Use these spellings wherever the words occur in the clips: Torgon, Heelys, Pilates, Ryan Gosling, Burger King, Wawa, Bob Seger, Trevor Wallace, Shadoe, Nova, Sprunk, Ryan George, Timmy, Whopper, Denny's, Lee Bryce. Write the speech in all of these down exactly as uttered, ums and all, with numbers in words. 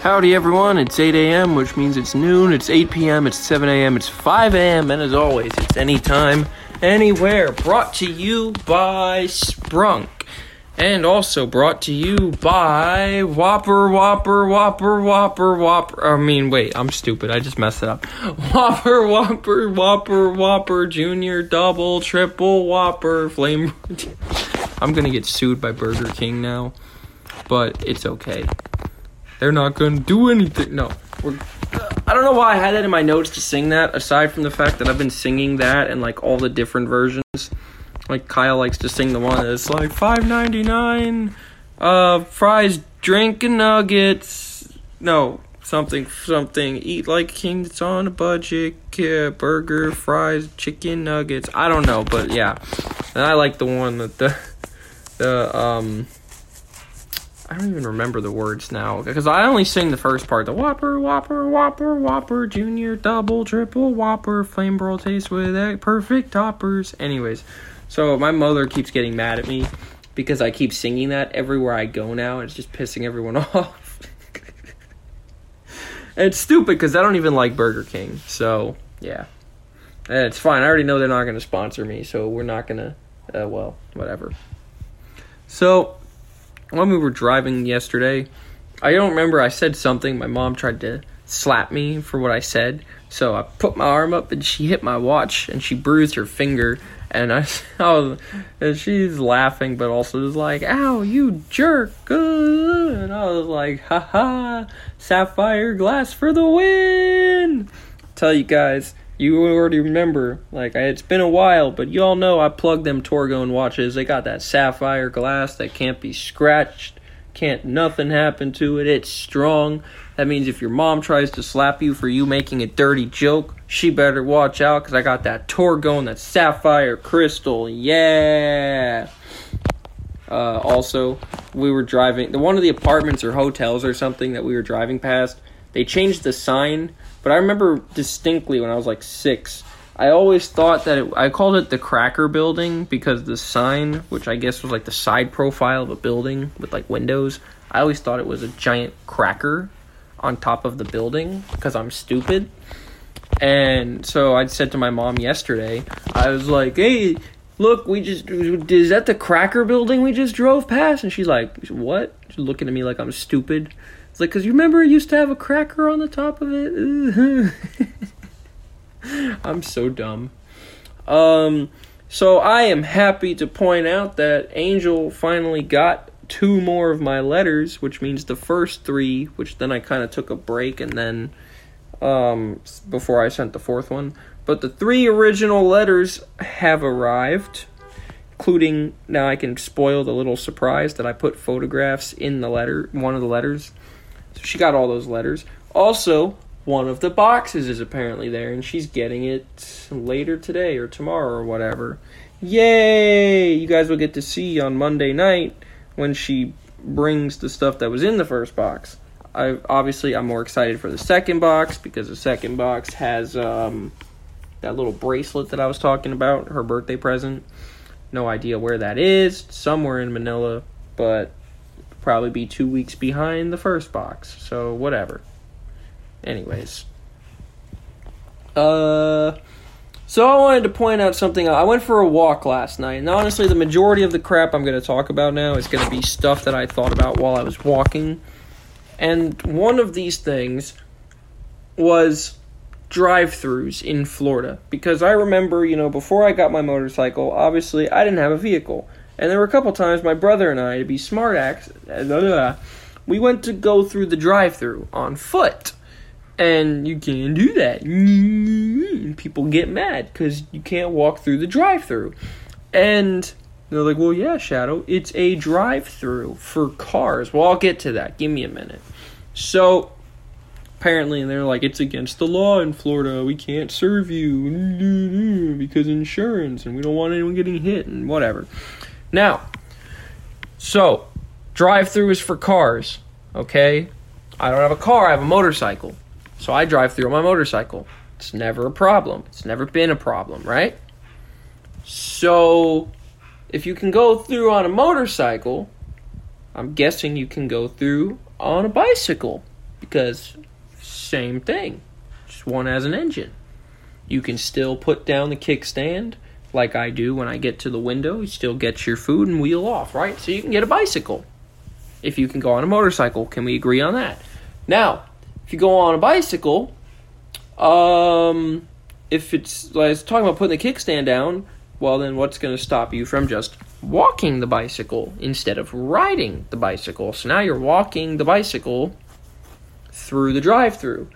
Howdy everyone, it's eight a.m., which means it's noon, it's eight p.m., it's seven a.m., it's five a.m., and as always, it's anytime, anywhere, brought to you by Sprunk, and also brought to you by Whopper, Whopper, Whopper, Whopper, Whopper, I mean, wait, I'm stupid, I just messed it up, Whopper, Whopper, Whopper, Whopper, Junior, Double, Triple, Whopper, Flame, I'm gonna get sued by Burger King now, but it's okay. They're not gonna do anything. No, we're, I don't know why I had that in my notes to sing that. Aside from the fact that I've been singing that and like all the different versions, like Kyle likes to sing the one that's like five ninety-nine, uh, fries, drink and nuggets. No, something, something. Eat like a king that's on a budget. Yeah, burger, fries, chicken nuggets. I don't know, but yeah, and I like the one that the the um. I don't even remember the words now, because I only sing the first part. The Whopper, Whopper, Whopper, Whopper, Junior, Double, Triple, Whopper, Flame Broil Taste with Egg, Perfect Toppers. Anyways, so my mother keeps getting mad at me because I keep singing that everywhere I go now. It's just pissing everyone off. It's stupid because I don't even like Burger King. So, yeah. And it's fine. I already know they're not going to sponsor me, so we're not going to, uh, well, whatever. So when we were driving yesterday, I don't remember, I said something. My mom tried to slap me for what I said, so I put my arm up and she hit my watch and she bruised her finger, and I, I was, and she's laughing but also was like, ow, you jerk, and I was like, haha, sapphire glass for the win. I'll tell you guys, you already remember, like, I, it's been a while, but y'all know I plug them Torgon watches. They got that sapphire glass that can't be scratched, can't nothing happen to it, it's strong. That means if your mom tries to slap you for you making a dirty joke, she better watch out, because I got that Torgon, that sapphire crystal, yeah! Uh, also, we were driving, one of the apartments or hotels or something that we were driving past, they changed the sign. But I remember distinctly when I was like six, I always thought that it, I called it the Cracker Building because the sign, which I guess was like the side profile of a building with like windows, I always thought it was a giant cracker on top of the building because I'm stupid. And so I said to my mom yesterday, I was like, hey, look, we just, is that the Cracker Building we just drove past? And she's like, what? She's looking at me like I'm stupid. Like, because you remember it used to have a cracker on the top of it? I'm so dumb. Um, so I am happy to point out that Angel finally got two more of my letters, which means the first three, which then I kind of took a break and then um, before I sent the fourth one. But the three original letters have arrived, including, now I can spoil the little surprise that I put photographs in the letter, one of the letters. So she got all those letters. Also, one of the boxes is apparently there, and she's getting it later today or tomorrow or whatever. Yay! You guys will get to see on Monday night when she brings the stuff that was in the first box. I obviously, I'm more excited for the second box because the second box has um, that little bracelet that I was talking about, her birthday present. No idea where that is. Somewhere in Manila, but probably be two weeks behind the first box, so whatever. Anyways, uh so I wanted to point out something. I went for a walk last night, and honestly the majority of the crap I'm going to talk about now is going to be stuff that I thought about while I was walking, and one of these things was drive-thrus in Florida, because I remember, you know, before I got my motorcycle, obviously I didn't have a vehicle. And there were a couple times my brother and I, to be smart acts, we went to go through the drive-thru on foot. And you can't do that. And people get mad because you can't walk through the drive-thru. And they're like, well, yeah, Shadow, it's a drive-thru for cars. Well, I'll get to that. Give me a minute. So apparently, and they're like, it's against the law in Florida. We can't serve you because insurance, and we don't want anyone getting hit and whatever. Now, so, drive-thru is for cars, okay? I don't have a car, I have a motorcycle. So I drive through on my motorcycle. It's never a problem. It's never been a problem, right? So, if you can go through on a motorcycle, I'm guessing you can go through on a bicycle. because same thing, just one has an engine. You can still put down the kickstand like I do when I get to the window. You still get your food and wheel off, right? So you can get a bicycle if you can go on a motorcycle. Can we agree on that? Now, if you go on a bicycle, um, if it's, like I was talking about putting the kickstand down, well then what's going to stop you from just walking the bicycle instead of riding the bicycle? So now you're walking the bicycle through the drive-thru.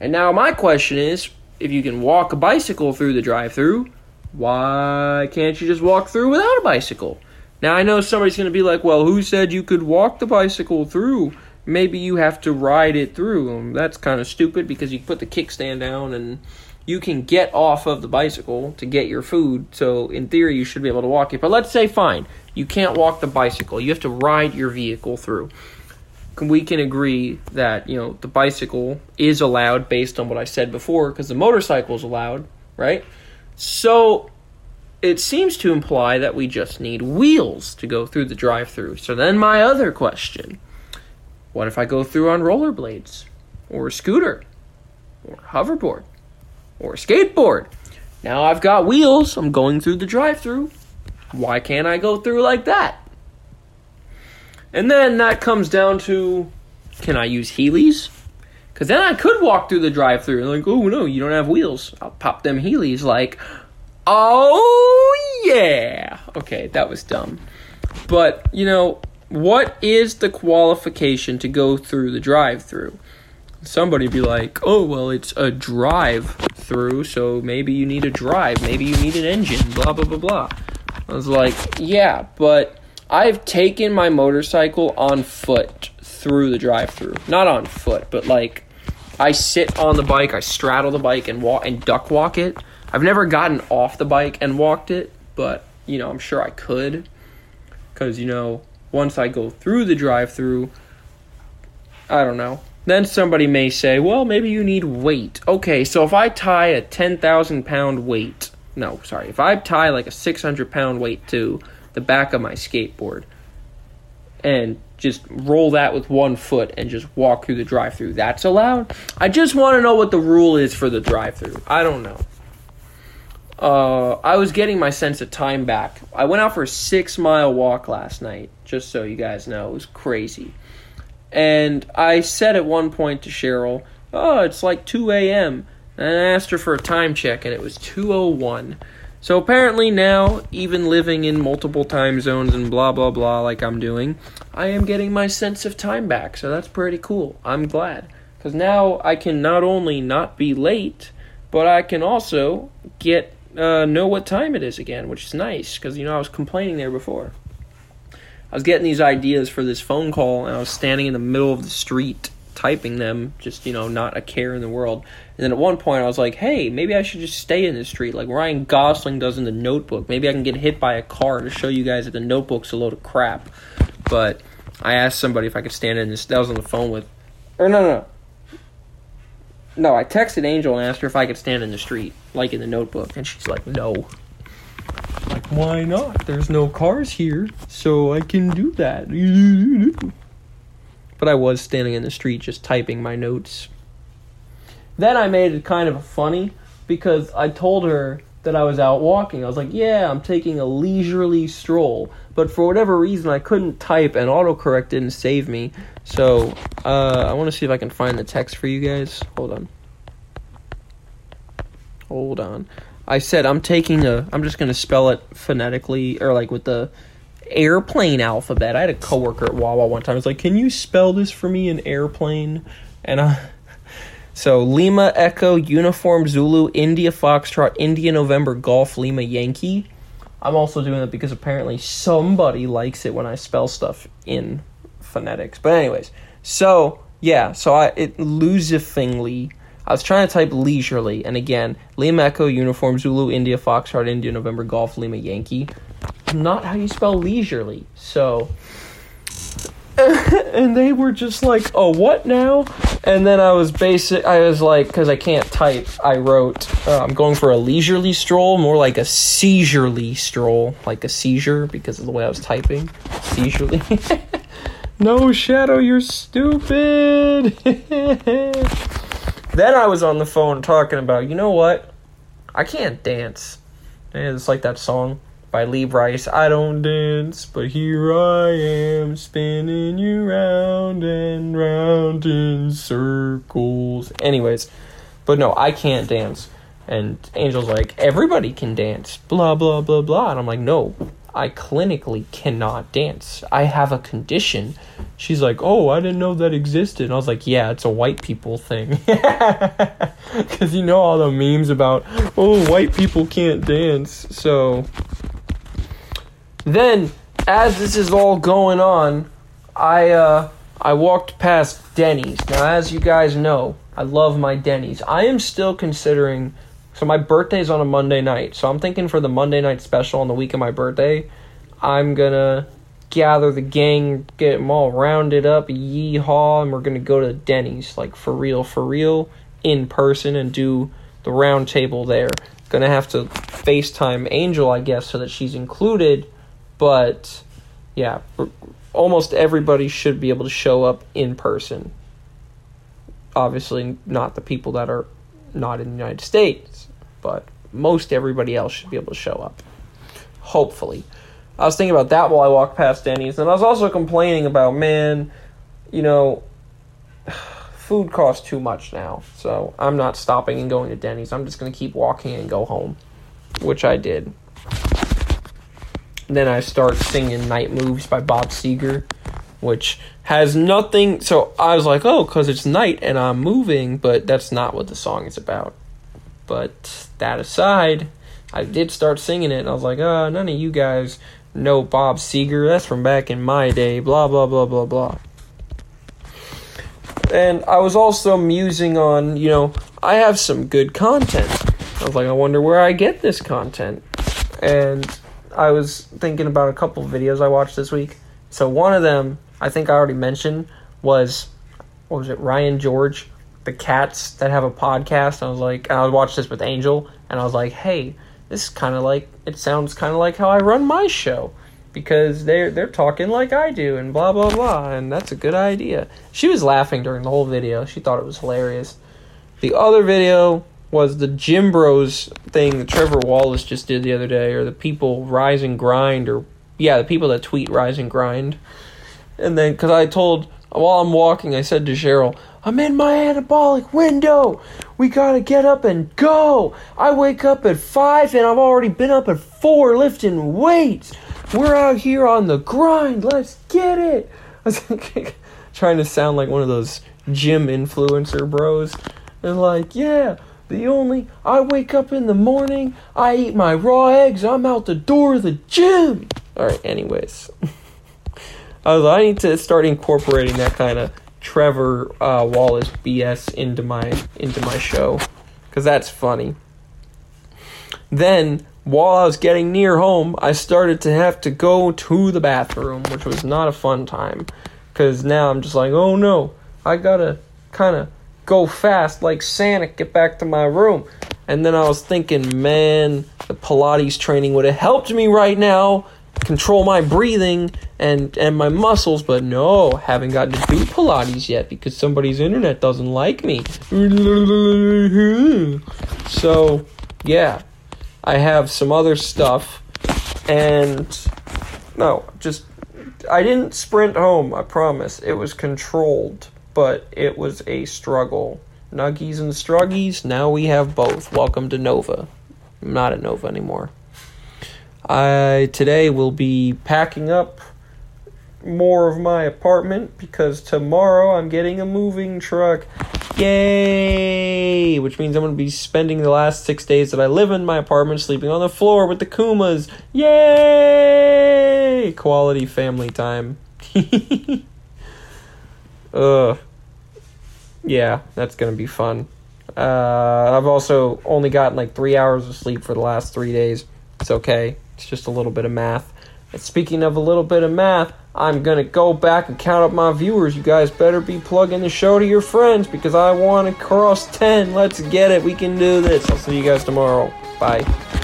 And now my question is, if you can walk a bicycle through the drive-thru, why can't you just walk through without a bicycle? Now, I know somebody's going to be like, well, who said you could walk the bicycle through? Maybe you have to ride it through. And that's kind of stupid because you put the kickstand down and you can get off of the bicycle to get your food. So, in theory, you should be able to walk it. But let's say, fine, you can't walk the bicycle. You have to ride your vehicle through. We can agree that, you know, the bicycle is allowed based on what I said before because the motorcycle is allowed, right? So it seems to imply that we just need wheels to go through the drive-thru. So then my other question, what if I go through on rollerblades or a scooter or a hoverboard or a skateboard? Now I've got wheels. I'm going through the drive-thru. Why can't I go through like that? And then that comes down to, can I use Heelys? Because then I could walk through the drive-thru. Like, oh, no, you don't have wheels. I'll pop them Heelys like, oh, yeah. Okay, that was dumb. But, you know, what is the qualification to go through the drive-thru? Somebody be like, oh, well, it's a drive-thru, so maybe you need a drive. Maybe you need an engine, blah, blah, blah, blah. I was like, yeah, but I've taken my motorcycle on foot through the drive-thru. Not on foot, but like I sit on the bike, I straddle the bike and walk and duck walk it. I've never gotten off the bike and walked it, but you know, I'm sure I could. Cause you know, once I go through the drive-thru, I don't know. Then somebody may say, well, maybe you need weight. Okay, so if I tie a ten thousand pound weight, no, sorry, if I tie like a six hundred pound weight to the back of my skateboard and just roll that with one foot and just walk through the drive-thru, that's allowed? I just want to know what the rule is for the drive-thru. I don't know. Uh, I was getting my sense of time back. I went out for a six-mile walk last night, just so you guys know. It was crazy. And I said at one point to Cheryl, oh, it's like two a.m. And I asked her for a time check, and it was two oh one. So apparently now, even living in multiple time zones and blah, blah, blah, like I'm doing, I am getting my sense of time back. So that's pretty cool. I'm glad. Because now I can not only not be late, but I can also get uh, know what time it is again, which is nice. Because, you know, I was complaining there before. I was getting these ideas for this phone call, and I was standing in the middle of the street typing them, just, you know, not a care in the world. And then at one point I was like, hey, maybe I should just stay in the street like Ryan Gosling does in The Notebook. Maybe I can get hit by a car to show you guys that The Notebook's a load of crap. But I asked somebody if I could stand in this. That was on the phone with, or no, no, no. No, I texted Angel and asked her if I could stand in the street like in The Notebook. And she's like, no. I'm like, why not? There's no cars here, so I can do that. But I was standing in the street just typing my notes. Then I made it kind of funny because I told her that I was out walking. I was like, yeah, I'm taking a leisurely stroll. But for whatever reason, I couldn't type and autocorrect didn't save me. So uh, I want to see if I can find the text for you guys. Hold on. Hold on. I said I'm taking a, I'm just going to spell it phonetically or like with the airplane alphabet. I had a coworker at Wawa one time. I was like, can you spell this for me in airplane? And I, so Lima, Echo, Uniform, Zulu, India, Foxtrot, India, November, Golf, Lima, Yankee. I'm also doing that because apparently somebody likes it when I spell stuff in phonetics. But anyways, so yeah, so I, it losingly, I was trying to type leisurely. And again, Lima, Echo, Uniform, Zulu, India, Foxtrot, India, November, Golf, Lima, Yankee. Not how you spell leisurely. So and they were just like, oh, what now? And then I was basic I was like, because I can't type, I wrote uh, I'm going for a leisurely stroll, more like a seizurely stroll, like a seizure because of the way I was typing, seizurely. No, Shadow, you're stupid. Then I was on the phone talking about, you know what? I can't dance. And it's like that song by Lee Bryce. I don't dance, but here I am spinning you round and round in circles. Anyways, but no, I can't dance. And Angel's like, everybody can dance, blah, blah, blah, blah. And I'm like, no, I clinically cannot dance. I have a condition. She's like, oh, I didn't know that existed. And I was like, yeah, it's a white people thing. Because you know all the memes about, oh, white people can't dance. So then as this is all going on, I, uh, I walked past Denny's. Now, as you guys know, I love my Denny's. I am still considering... So my birthday's on a Monday night. So I'm thinking for the Monday night special on the week of my birthday, I'm going to gather the gang, get them all rounded up, yee-haw, and we're going to go to Denny's, like for real, for real, in person, and do the round table there. Going to have to FaceTime Angel, I guess, so that she's included. But, yeah, almost everybody should be able to show up in person. Obviously not the people that are not in the United States, but most everybody else should be able to show up, hopefully. I was thinking about that while I walked past Denny's, and I was also complaining about, man, you know, food costs too much now, so I'm not stopping and going to Denny's. I'm just going to keep walking and go home, which I did. And then I start singing Night Moves by Bob Seger, which has nothing... So I was like, oh, because it's night and I'm moving, but that's not what the song is about. But that aside, I did start singing it, and I was like, oh, none of you guys know Bob Seger. That's from back in my day, blah, blah, blah, blah, blah. And I was also musing on, you know, I have some good content. I was like, I wonder where I get this content. And I was thinking about a couple videos I watched this week. So one of them... I think I already mentioned, was, what was it, Ryan George, the cats that have a podcast. I was like, I watched this with Angel, and I was like, hey, this is kind of like, it sounds kind of like how I run my show, because they're, they're talking like I do, and blah, blah, blah, and that's a good idea. She was laughing during the whole video. She thought it was hilarious. The other video was the Gym Bros thing that Trevor Wallace just did the other day, or the people Rise and Grind, or, yeah, the people that tweet Rise and Grind. And then, because I told, while I'm walking, I said to Cheryl, I'm in my anabolic window. We got to get up and go. I wake up at five, and I've already been up at four lifting weights. We're out here on the grind. Let's get it. I was like, trying to sound like one of those gym influencer bros. And like, yeah, the only, I wake up in the morning, I eat my raw eggs, I'm out the door of the gym. All right, anyways. I was like, I need to start incorporating that kind of Trevor uh, Wallace B S into my into my show, because that's funny. Then, while I was getting near home, I started to have to go to the bathroom, which was not a fun time, because now I'm just like, oh no, I gotta kind of go fast like Santa, get back to my room. And then I was thinking, man, the Pilates training would have helped me right now, control my breathing and and my muscles, but no, haven't gotten to do Pilates yet because somebody's internet doesn't like me. So yeah, I have some other stuff, and no, just I didn't sprint home, I promise. It was controlled, but it was a struggle. Nuggies and struggies, now we have both. Welcome to Nova. I'm not at Nova anymore. I today will be packing up more of my apartment because tomorrow I'm getting a moving truck. Yay! Which means I'm going to be spending the last six days that I live in my apartment sleeping on the floor with the Kumas. Yay! Quality family time. Ugh. Yeah, that's going to be fun. Uh, I've also only gotten like three hours of sleep for the last three days. It's okay. It's just a little bit of math. And speaking of a little bit of math, I'm going to go back and count up my viewers. You guys better be plugging the show to your friends because I want to cross ten. Let's get it. We can do this. I'll see you guys tomorrow. Bye.